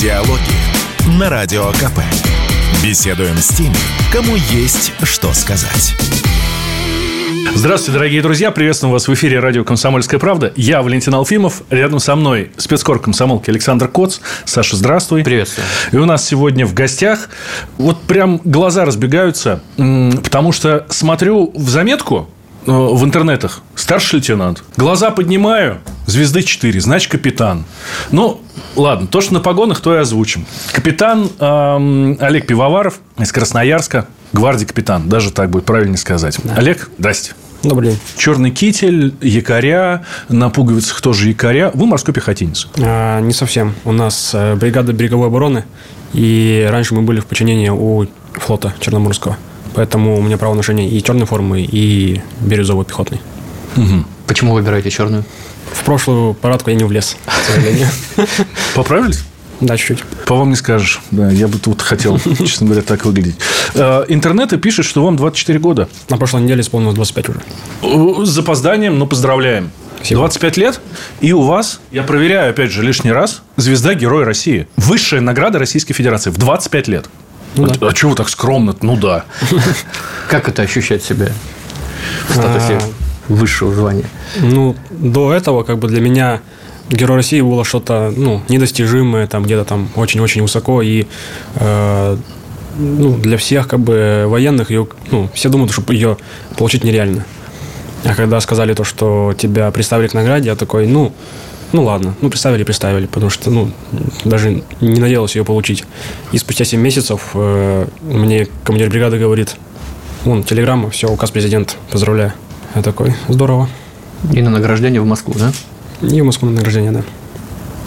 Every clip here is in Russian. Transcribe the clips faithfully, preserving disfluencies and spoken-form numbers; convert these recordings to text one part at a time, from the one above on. Диалоги на Радио КП. Беседуем с теми, кому есть что сказать. Здравствуйте, дорогие друзья. Приветствуем вас в эфире радио «Комсомольская правда». Я Валентин Алфимов. Рядом со мной спецкор комсомолки Александр Коц. Саша, здравствуй. Приветствую. И у нас сегодня в гостях вот прям глаза разбегаются, потому что смотрю в заметку в интернетах. Старший лейтенант. Глаза поднимаю. Звезды четыре. Значит, капитан. Ну, ладно. То, что на погонах, то и озвучим. Капитан эм, Олег Пивоваров из Красноярска. Гвардии капитан. Даже так будет правильнее сказать. Да. Олег, здрасте. Добрый день. Черный китель, якоря. На пуговицах тоже якоря. Вы морской пехотинец? А, не совсем. У нас бригада береговой обороны. И раньше мы были в подчинении у флота Черноморского. Поэтому у меня право ношения и черной формы, и бирюзовой пехотной. Угу. Почему выбираете черную? В прошлую парадку я не влез, к сожалению. Поправились? Да, чуть-чуть. По вам не скажешь. Да, я бы тут хотел, честно говоря, так выглядеть. Интернеты пишут, что вам двадцать четыре года. На прошлой неделе исполнилось двадцать пять уже. С запозданием, но поздравляем. Спасибо. двадцать пять лет, и у вас, я проверяю опять же лишний раз, звезда Героя России. Высшая награда Российской Федерации в двадцать пять лет. Ну, а, да. А чего так скромно? Ну, да. Как это ощущать себя в статусе высшего звания? Ну, до этого как бы для меня Герой России было что-то ну, недостижимое, там, где-то там очень-очень высоко. И э, ну, для всех как бы военных ее, ну, все думают, что ее получить нереально. А когда сказали то, что тебя приставили к награде, я такой, ну... Ну, ладно. Ну, представили, представили. Потому что, ну, даже не надеялся ее получить. И спустя семь месяцев э, мне командир бригады говорит, вон, телеграмма, все, указ президента, поздравляю. Я такой, здорово. И на награждение в Москву, да? И в Москву на награждение, да.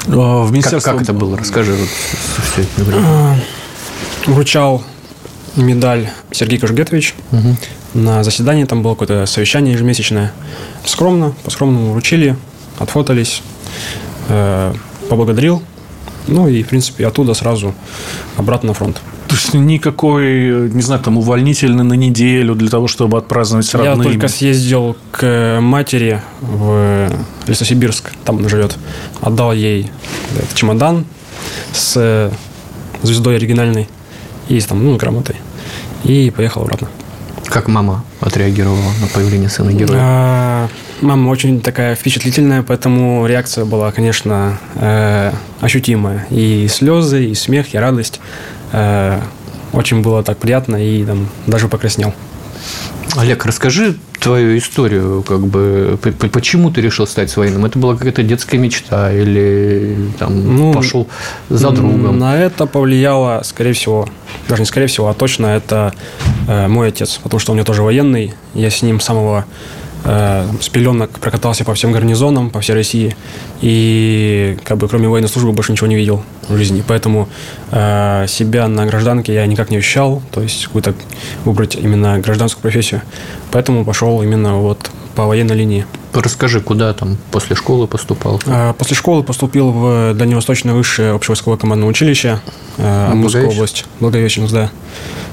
А, в министерство... как, как это было? Расскажи. Вот, все это время. А, вручал медаль Сергей Кожугетович. Угу. На заседании там было какое-то совещание ежемесячное. Скромно, по-скромному вручили, отфотались. Поблагодарил. Ну и, в принципе, оттуда сразу обратно на фронт. То есть никакой, не знаю, там увольнительный на неделю для того, чтобы отпраздновать с родными? Я только съездил к матери в Лесосибирск, там она живет. Отдал ей чемодан с звездой оригинальной и с там, ну, грамотой. И поехал обратно. Как мама отреагировала на появление сына героя? А, мама очень такая впечатлительная, поэтому реакция была, конечно, э, ощутимая. И слезы, и смех, и радость. Э, очень было так приятно и там, даже покраснел. Олег, расскажи твою историю, как бы, почему ты решил стать военным? Это была какая-то детская мечта или там, ну, пошел за другом? На это повлияло, скорее всего, даже не скорее всего, а точно это э, мой отец, потому что он у меня тоже военный. Я с ним самого э, с пеленок прокатался по всем гарнизонам, по всей России. И как бы кроме военной службы больше ничего не видел в жизни. Поэтому э, себя на гражданке я никак не ощущал, то есть какую-то выбрать именно гражданскую профессию. Поэтому пошел именно вот по военной линии. Расскажи, куда там после школы поступал? Э, после школы поступил в Дальневосточное высшее общевойсковое командное училище. Э, Амурская область. Благовещенск, да.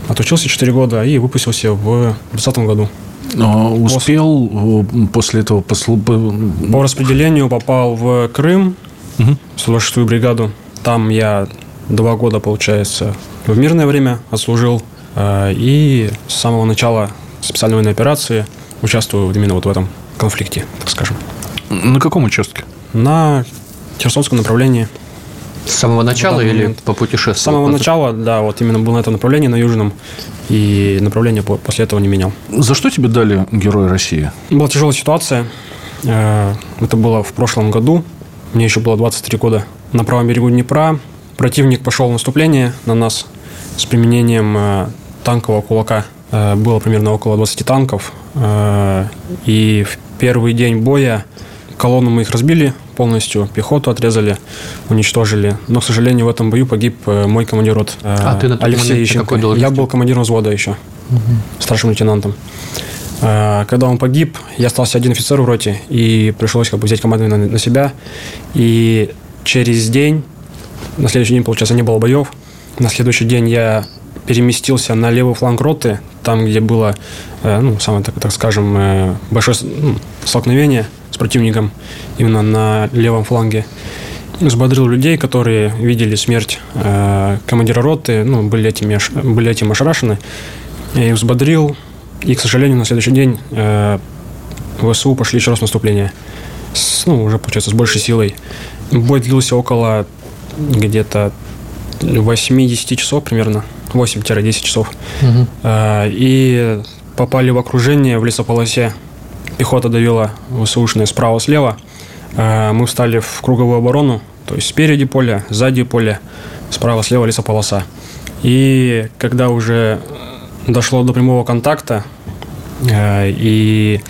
Отучился четыре года и выпустился в двадцатом году. Но успел после, после этого... После... По распределению попал в Крым, угу. в сто двадцать шестую бригаду. Там я два года, получается, в мирное время отслужил. И с самого начала специальной военной операции участвую именно вот в этом конфликте, так скажем. На каком участке? На Херсонском направлении. С самого начала или по путешествию? С самого начала, да, вот именно был на этом направлении, на южном, и направление после этого не менял. За что тебе дали Герой России? Была тяжелая ситуация. Это было в прошлом году. Мне еще было двадцать три года. На правом берегу Днепра противник пошел в наступление на нас с применением танкового кулака. Было примерно около двадцать танков. И в первый день боя колонну мы их разбили полностью, пехоту отрезали, уничтожили. Но, к сожалению, в этом бою погиб мой командир рот а, э, ты на Алексей Ищенко. Я был командиром взвода еще, угу. старшим лейтенантом. Э, когда он погиб, я остался один офицер в роте, и пришлось как бы взять командование на, на себя. И через день, на следующий день, получается, не было боев. На следующий день я переместился на левый фланг роты, там, где было, э, ну, самое, так, так скажем, э, большое ну, столкновение с противником именно на левом фланге. взбодрил людей, которые видели смерть э, командира роты, ну, были этим, были этим ошарашены, и взбодрил. И, к сожалению, на следующий день э, ВСУ пошли еще раз в наступление. С, ну, уже, получается, с большей силой. Бой длился около где-то восемьдесят часов примерно, восемь-десять часов. Угу. Э, и попали в окружение в лесополосе. Пехота давила ВСУшные справа-слева. Э, мы встали в круговую оборону, то есть спереди поле, сзади поле, справа-слева лесополоса. И когда уже дошло до прямого контакта, э, и...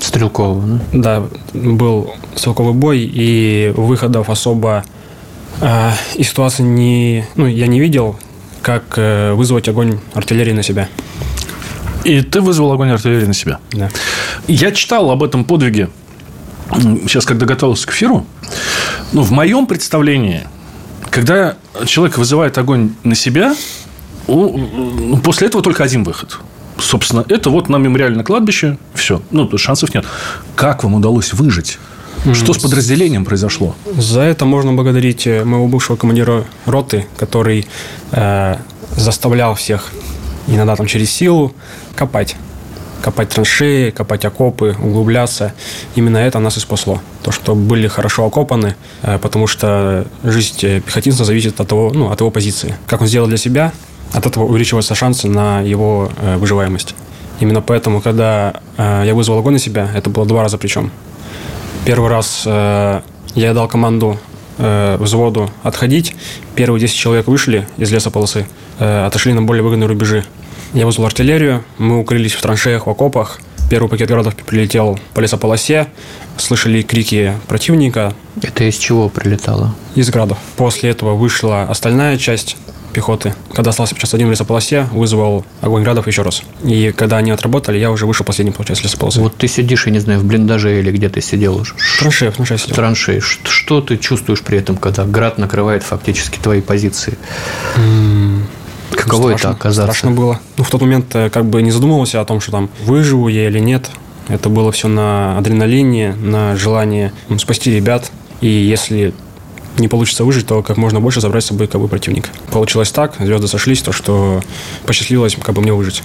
Стрелкового, да? Да, был стрелковый бой, и выходов особо э, из ситуации не... Ну, я не видел, как э, вызвать огонь артиллерии на себя. И ты вызвал огонь артиллерии на себя? Да. Я читал об этом подвиге, сейчас, когда готовился к эфиру. Ну, в моем представлении, когда человек вызывает огонь на себя... После этого только один выход. Собственно, это вот на мемориальное кладбище. Все. Ну, шансов нет. Как вам удалось выжить? Что с подразделением произошло? За это можно благодарить моего бывшего командира роты, который э, заставлял всех иногда там через силу копать. Копать траншеи, копать окопы, углубляться. Именно это нас и спасло. То, что были хорошо окопаны, э, потому что жизнь пехотинца зависит от его, ну, от его позиции. Как он сделал для себя, от этого увеличиваются шансы на его э, выживаемость. Именно поэтому, когда э, я вызвал огонь на себя, это было два раза причем. Первый раз э, я дал команду э, взводу отходить. Первые десять человек вышли из лесополосы, э, отошли на более выгодные рубежи. Я вызвал артиллерию, мы укрылись в траншеях, в окопах. Первый пакет градов прилетел по лесополосе. Слышали крики противника. Это из чего прилетало? Из градов. После этого вышла остальная часть пехоты. Когда остался сейчас один в лесополосе, вызвал огонь градов еще раз. И когда они отработали, я уже вышел последний, получается, лесополосы. Вот ты сидишь, я не знаю, в блиндаже или где ты сидел? Траншея, в траншея сидел. Траншея. Что ты чувствуешь при этом, когда град накрывает фактически твои позиции? М-м-м. Каково страшно, это оказаться? Страшно было. Ну, в тот момент как бы не задумывался о том, что там выживу я или нет. Это было все на адреналине, на желание спасти ребят. И если не получится выжить, то как можно больше забрать с собой как бы противника. Получилось так, звезды сошлись, то что посчастливилось как бы мне выжить.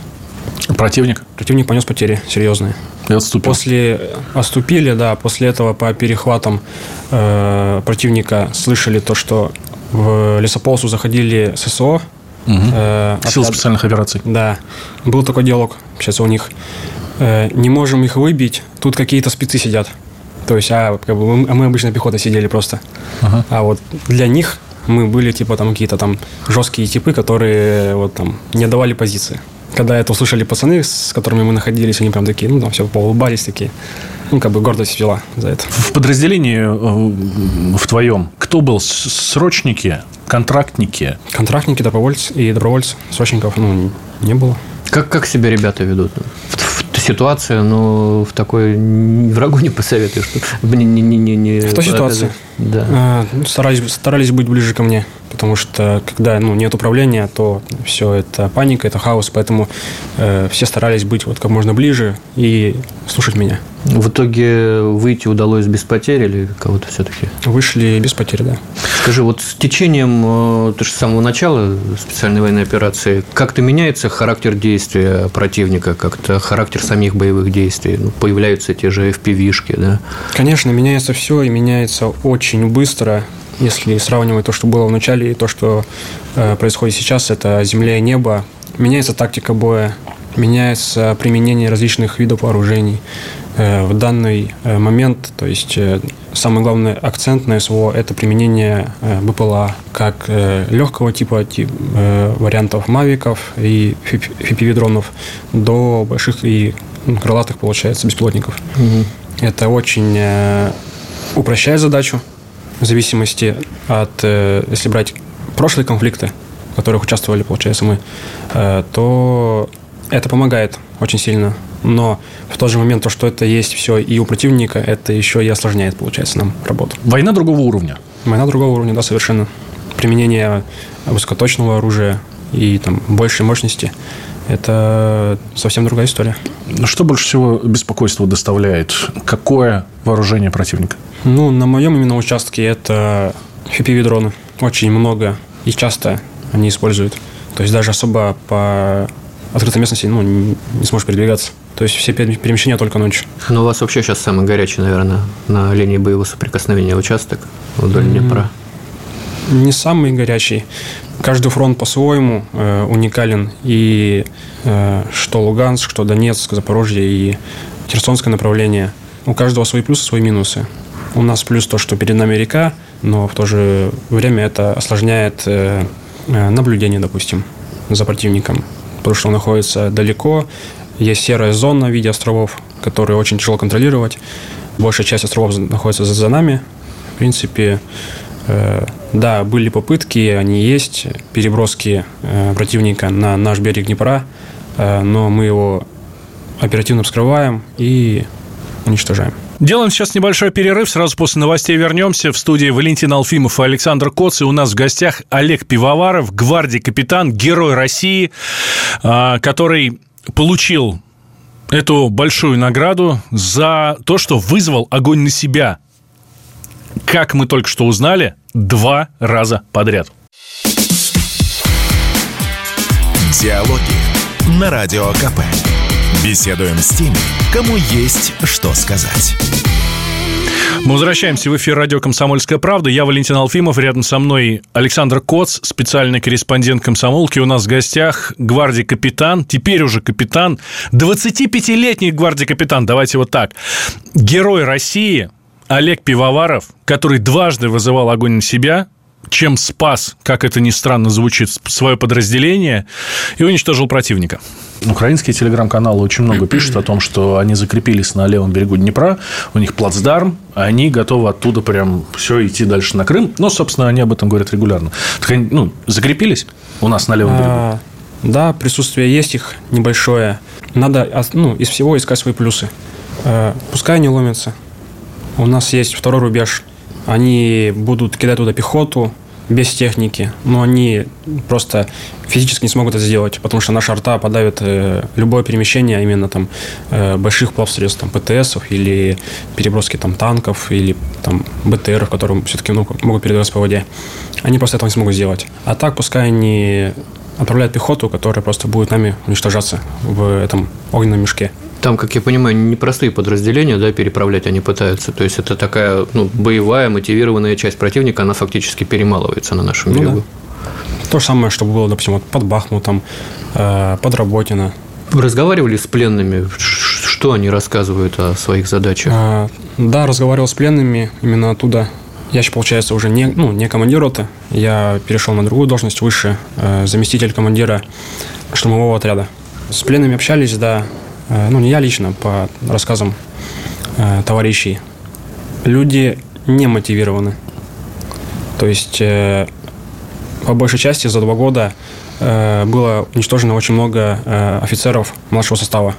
Противник? Противник понес потери серьезные. И отступил. После отступили, да. После этого по перехватам э, противника слышали то, что в лесополосу заходили ССО. Угу. Э, Силы специальных операций. Да. Был такой диалог. Сейчас у них э, не можем их выбить. Тут какие-то спецы сидят. То есть, а, как бы, мы обычно пехота сидели просто. Ага. А вот для них мы были типа там какие-то там жесткие типы, которые вот там не отдавали позиции. Когда это услышали пацаны, с которыми мы находились, они прям такие, ну там все поулыбались такие. Ну, как бы гордость взяла за это. В подразделении в твоем кто был? Срочники, контрактники? Контрактники, добровольцы и добровольцы. Срочников, ну, не было. Как, как себя ребята ведут? Ситуация, но в такой врагу не посоветуешь. Не, не, не, не... В той ситуации. Да. Старались, старались быть ближе ко мне, потому что когда ну, нет управления, то все это паника, это хаос, поэтому э, все старались быть вот как можно ближе и слушать меня. В итоге выйти удалось без потерь или кого-то все-таки? Вышли без потерь, да. Скажи, вот с течением, ты же с самого начала специальной военной операции, как-то меняется характер действия противника, как-то характер самих боевых действий? Ну, появляются те же эф пи ви-шки, да? Конечно, меняется все и меняется очень быстро. Если сравнивать то, что было в начале и то, что э, происходит сейчас, это земля и небо. Меняется тактика боя, меняется применение различных видов вооружений. Э, в данный э, момент, то есть э, самый главный акцент на СВО – это применение э, БПЛА, как э, легкого типа тип, э, вариантов мавиков и эф пи ви-дронов до больших и ну, крылатых, получается, беспилотников. Угу. Это очень э, упрощает задачу. В зависимости от, если брать прошлые конфликты, в которых участвовали, получается, мы, то это помогает очень сильно. Но в тот же момент то, что это есть все и у противника, это еще и осложняет, получается, нам работу. Война другого уровня. Война другого уровня, да, совершенно. Применение высокоточного оружия и там, большей мощности – это совсем другая история. Что больше всего беспокойство доставляет? Какое вооружение противника? Ну, на моем именно участке это эф пи ви-дроны. Очень много и часто они используют. То есть даже особо по открытой местности ну, не сможешь передвигаться. То есть все перемещения только ночью. Ну, у вас вообще сейчас самый горячий, наверное, на линии боевого соприкосновения участок вдоль mm-hmm. Днепра. Не самый горячий. Каждый фронт по-своему э, уникален. И э, что Луганск, что Донецк, Запорожье и Херсонское направление. У каждого свои плюсы, свои минусы. У нас плюс то, что перед нами река, но в то же время это осложняет э, наблюдение, допустим, за противником. Потому что он находится далеко. Есть серая зона в виде островов, которые очень тяжело контролировать. Большая часть островов находится за нами. В принципе, э, да, были попытки, они есть, переброски э, противника на наш берег Днепра, э, но мы его оперативно вскрываем и уничтожаем. Делаем сейчас небольшой перерыв. Сразу после новостей вернемся. В студии Валентин Алфимов и Александр Коц. И у нас в гостях Олег Пивоваров, гвардии капитан, герой России, э, который... получил эту большую награду за то, что вызвал огонь на себя, как мы только что узнали, два раза подряд. Диалоги на Радио КП. Беседуем с теми, кому есть что сказать. Мы возвращаемся в эфир радио «Комсомольская правда». Я Валентин Алфимов, рядом со мной Александр Коц, специальный корреспондент «Комсомолки». У нас в гостях гвардии капитан, теперь уже капитан, двадцатипятилетний гвардии капитан, давайте вот так. Герой России Олег Пивоваров, который дважды вызывал огонь на себя, чем спас, как это ни странно звучит, свое подразделение и уничтожил противника. Украинские телеграм-каналы очень много пишут о том, что они закрепились на левом берегу Днепра, у них плацдарм, они готовы оттуда прям все идти дальше на Крым. Но, собственно, они об этом говорят регулярно. Так они, ну, закрепились у нас на левом берегу? А, да, присутствие есть их небольшое. Надо ну, из всего искать свои плюсы. А, пускай они ломятся. У нас есть второй рубеж. Они будут кидать туда пехоту без техники, но они просто физически не смогут это сделать, потому что наша арта подавит любое перемещение именно там больших плавсредств, там, ПТСов или переброски там, танков или там, БТРов, которые все-таки ну, могут передвигаться по воде. Они просто этого не смогут сделать. А так пускай они отправляют пехоту, которая просто будет нами уничтожаться в этом огненном мешке. Там, как я понимаю, непростые подразделения, да, переправлять они пытаются. То есть это такая ну, боевая, мотивированная часть противника, она фактически перемалывается на нашем ну берегу. Да. То же самое, что было, допустим, вот под Бахмутом, под Работино. Вы разговаривали с пленными? Что они рассказывают о своих задачах? А, да, разговаривал с пленными именно оттуда. Я еще, получается, уже не, ну, не командир роты. Я перешел на другую должность выше, заместитель командира штурмового отряда. С пленными общались, да. Ну, не я лично, по рассказам э, товарищей. Люди не мотивированы. То есть, э, по большей части, за два года э, было уничтожено очень много э, офицеров младшего состава.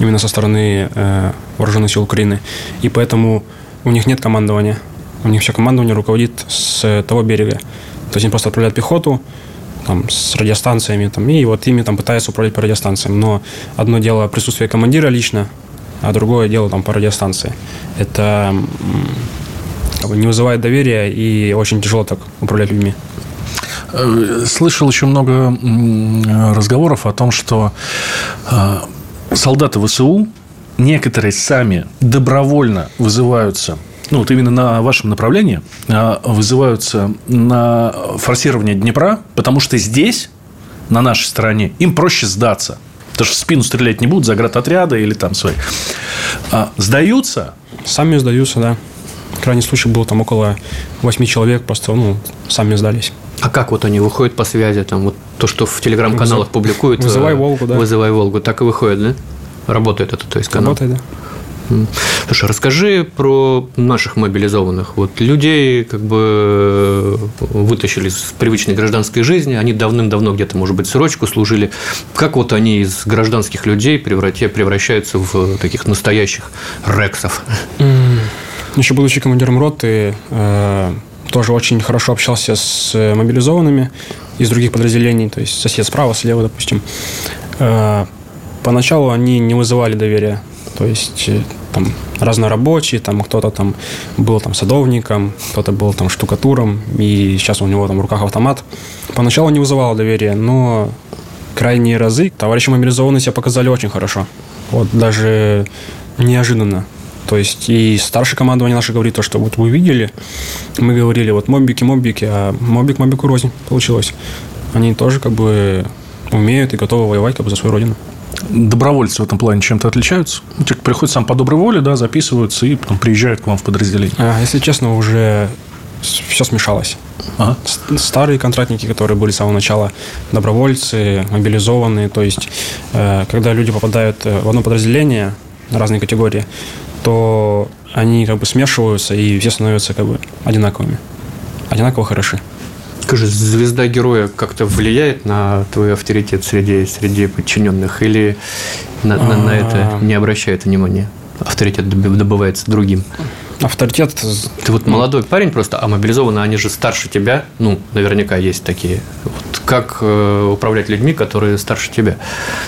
Именно со стороны э, Вооруженных сил Украины. И поэтому у них нет командования. У них все командование руководит с того берега. То есть, они просто отправляют пехоту, там, с радиостанциями, там, и вот ими там, пытаются управлять по радиостанциям. Но одно дело присутствие командира лично, а другое дело там, по радиостанции. Это как бы, не вызывает доверия, и очень тяжело так управлять людьми. Слышал еще много разговоров о том, что солдаты ВСУ, некоторые сами добровольно вызываются, ну, вот именно на вашем направлении вызываются на форсирование Днепра, потому что здесь, на нашей стороне, им проще сдаться. Потому что в спину стрелять не будут, заградотряда или там свои. Сдаются? Сами сдаются, да. В крайнем случае было там около восьми человек, просто ну, сами сдались. А как вот они выходят по связи? Там, вот то, что в телеграм-каналах публикуют. Вызывай Волгу, да. Вызывай Волгу. Так и выходит, да? Работает это, то есть канал. Работает, да. Слушай, расскажи про наших мобилизованных. Вот людей как бы вытащили из привычной гражданской жизни, они давным-давно где-то, может быть, срочку служили. Как вот они из гражданских людей превращаются в таких настоящих рексов? Еще будучи командиром роты, э, тоже очень хорошо общался с мобилизованными из других подразделений, то есть сосед справа, слева, допустим. Э, поначалу они не вызывали доверия. То есть, там, разнорабочие, там кто-то там был там садовником, кто-то был там штукатуром, и сейчас у него там в руках автомат. Поначалу не вызывало доверия, но крайние разы товарищи мобилизованные себя показали очень хорошо. Вот даже неожиданно. То есть и старшее командование наше говорит то, что вот вы видели, мы говорили, вот мобики, мобики, а мобик мобику рознь получилось. Они тоже как бы умеют и готовы воевать как бы за свою родину. Добровольцы в этом плане чем-то отличаются? Те, кто приходит сам по доброй воле, да, записываются и потом приезжают к вам в подразделение. А, если честно, уже все смешалось. Ага. Старые контрактники, которые были с самого начала, добровольцы, мобилизованные. То есть, когда люди попадают в одно подразделение, разные категории, то они как бы смешиваются и все становятся как бы одинаковыми. Одинаково хороши. Скажи, звезда героя как-то влияет на твой авторитет среди, среди подчиненных или на, на, на это не обращает внимания? Авторитет добывается другим. Авторитет... Ты вот молодой парень просто, а мобилизованные, они же старше тебя. Ну, наверняка есть такие. Вот как э, управлять людьми, которые старше тебя?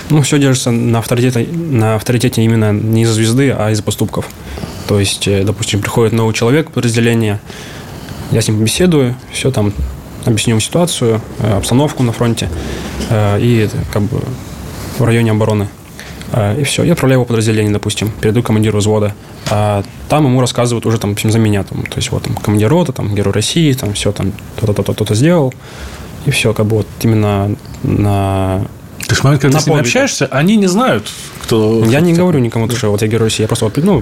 Ну, все держится на авторитете, на авторитете именно не из-за звезды, а из-за поступков. То есть, допустим, приходит новый человек в подразделение, я с ним беседую, все там, объясню ему ситуацию, обстановку на фронте э, и как бы в районе обороны. И все, я отправляю его в подразделение, допустим, передаю командиру взвода, а там ему рассказывают уже там за меня, там, то есть вот там командир роты, там герой России, там все там то-то, то-то, то-то сделал, и все, как бы вот именно на. То есть в момент, когда на ты с ними подвиг. Общаешься, они не знают, кто. Я не говорю никому, да. Что вот я герой России, я просто вот, ну,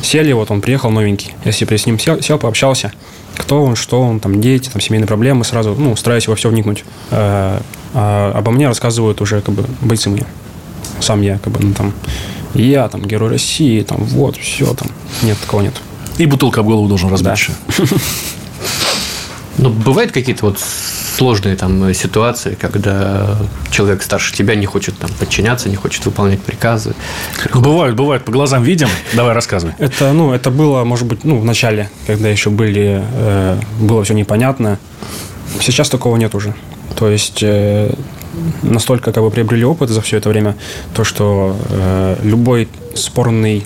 сели, вот он приехал новенький, я себе с ним сел, сел, пообщался, кто он, что он, там дети, там семейные проблемы, сразу, ну, стараюсь во все вникнуть, а, а обо мне рассказывают уже как бы бойцы мне. Сам я, как бы, ну, там, я, там, герой России, там, вот, все, там, нет, такого нет. И бутылка об голову должен разбить. Ну, бывают какие-то вот сложные там ситуации, когда человек старше тебя не хочет там подчиняться, не хочет выполнять приказы? Ну, бывают, бывают, по глазам видим. Давай, рассказывай. Это, ну, это было, может быть, ну, в начале, когда еще были, э, было все непонятно. Сейчас такого нет уже. То есть... Э, настолько как бы приобрели опыт за все это время, то, что э, любой спорный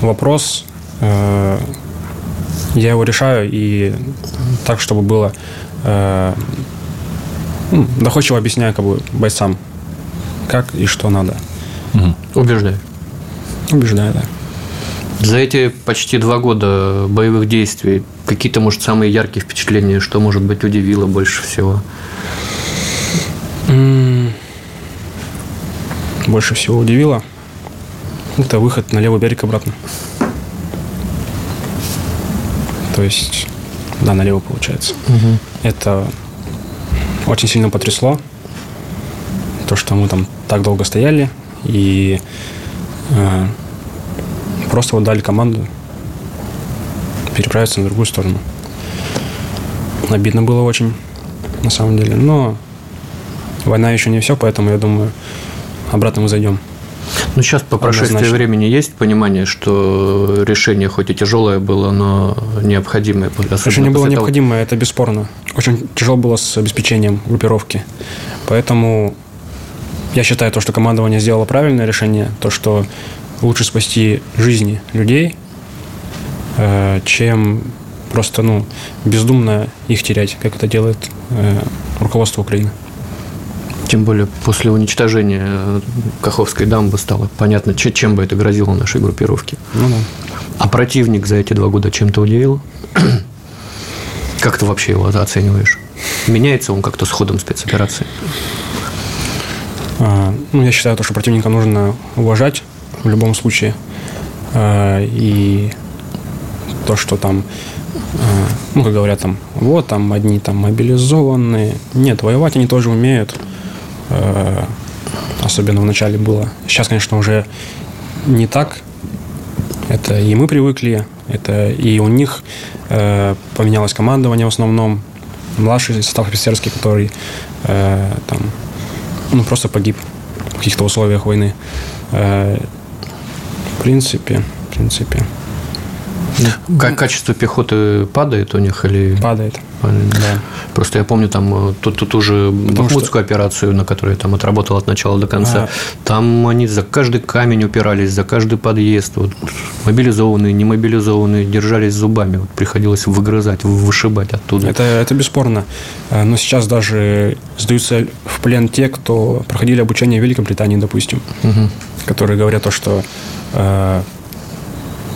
вопрос, э, я его решаю и так, чтобы было э, ну, доходчиво объясняю как бы бойцам, как и что надо. Угу. Убеждаю. Убеждаю, да. За эти почти два года боевых действий какие-то, может, самые яркие впечатления, что, может быть, удивило больше всего? Больше всего удивило. Это выход на левый берег обратно. То есть, да, налево получается. Угу. Это очень сильно потрясло. То, что мы там так долго стояли и э, просто вот дали команду переправиться на другую сторону. Обидно было очень, на самом деле. Но война еще не все, поэтому, я думаю, обратно мы зайдем. Ну, сейчас по прошествии Однозначно. Времени есть понимание, что решение хоть и тяжелое было, но необходимое? Решение было того... необходимое, это бесспорно. Очень тяжело было с обеспечением группировки. Поэтому я считаю, то, что командование сделало правильное решение, то, что лучше спасти жизни людей, чем просто ну, бездумно их терять, как это делает руководство Украины. Тем более, после уничтожения Каховской дамбы стало понятно, чем бы это грозило нашей группировке. Ну, да. А противник за эти два года чем-то удивил? Как ты вообще его оцениваешь? Меняется он как-то с ходом спецоперации? А, ну, я считаю, что противника нужно уважать в любом случае. А, и то, что там... Ну, как говорят, там, вот, там, одни там мобилизованные. Нет, воевать они тоже умеют. Особенно в начале было. Сейчас, конечно, уже не так. Это и мы привыкли, это и у них э, поменялось командование в основном. Младший состав офицерский, который э, там, ну, просто погиб в каких-то условиях войны. Э, в принципе, в принципе, К- качество пехоты падает у них или... Падает. Падает, да. Просто я помню там ту, ту, ту же Бахмутскую что... операцию, на которой я там отработал от начала до конца. А. Там они за каждый камень упирались, за каждый подъезд. Вот, мобилизованные, немобилизованные держались зубами. Вот, приходилось выгрызать, вышибать оттуда. Это, это бесспорно. Но сейчас даже сдаются в плен те, кто проходили обучение в Великобритании, допустим. Угу. Которые говорят то, что...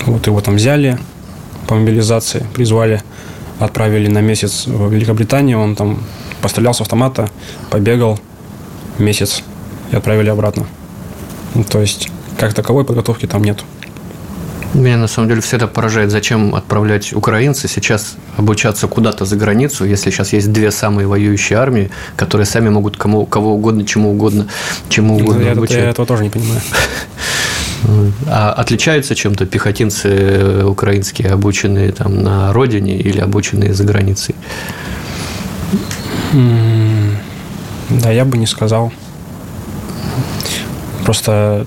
Вот его там взяли по мобилизации, призвали, отправили на месяц в Великобританию. Он там пострелял с автомата, побегал месяц и отправили обратно. Ну, то есть, как таковой подготовки там нет. Меня на самом деле всегда поражает, зачем отправлять украинцев сейчас обучаться куда-то за границу, если сейчас есть две самые воюющие армии, которые сами могут кому, кого угодно, чему угодно, чему угодно я обучать. Я этого тоже не понимаю. А отличаются чем-то пехотинцы украинские, обученные там на родине или обученные за границей? Да, я бы не сказал. Просто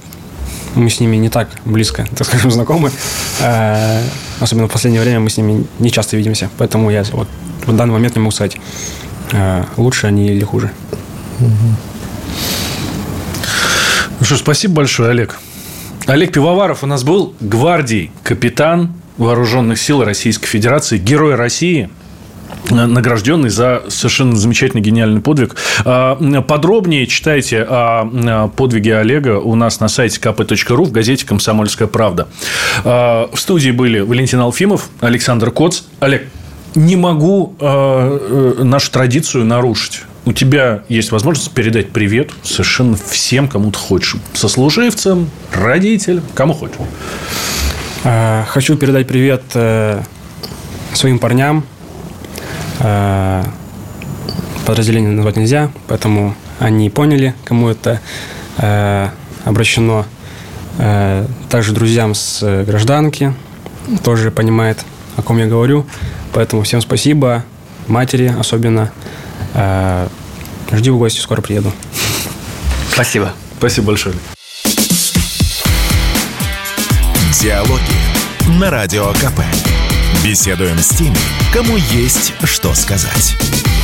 мы с ними не так близко, так скажем, знакомы. Особенно в последнее время мы с ними не часто видимся. Поэтому я вот в данный момент не могу сказать, лучше они или хуже. Ну что, спасибо большое, Олег. Олег Пивоваров у нас был, гвардии, капитан Вооруженных сил Российской Федерации, герой России, награжденный за совершенно замечательный, гениальный подвиг. Подробнее читайте о подвиге Олега у нас на сайте ка пэ точка ру, в газете «Комсомольская правда». В студии были Валентин Алфимов, Александр Коц. Олег, не могу нашу традицию нарушить. У тебя есть возможность передать привет совершенно всем, кому ты хочешь. Сослуживцам, родителям, кому хочешь. Хочу передать привет своим парням. Подразделение назвать нельзя, поэтому они поняли, кому это обращено. Также друзьям с гражданки тоже понимает, о ком я говорю. Поэтому всем спасибо. Матери особенно. Жди в гости, скоро приеду. Спасибо. Спасибо большое. Диалоги на Радио ка пэ. Беседуем с теми, кому есть что сказать.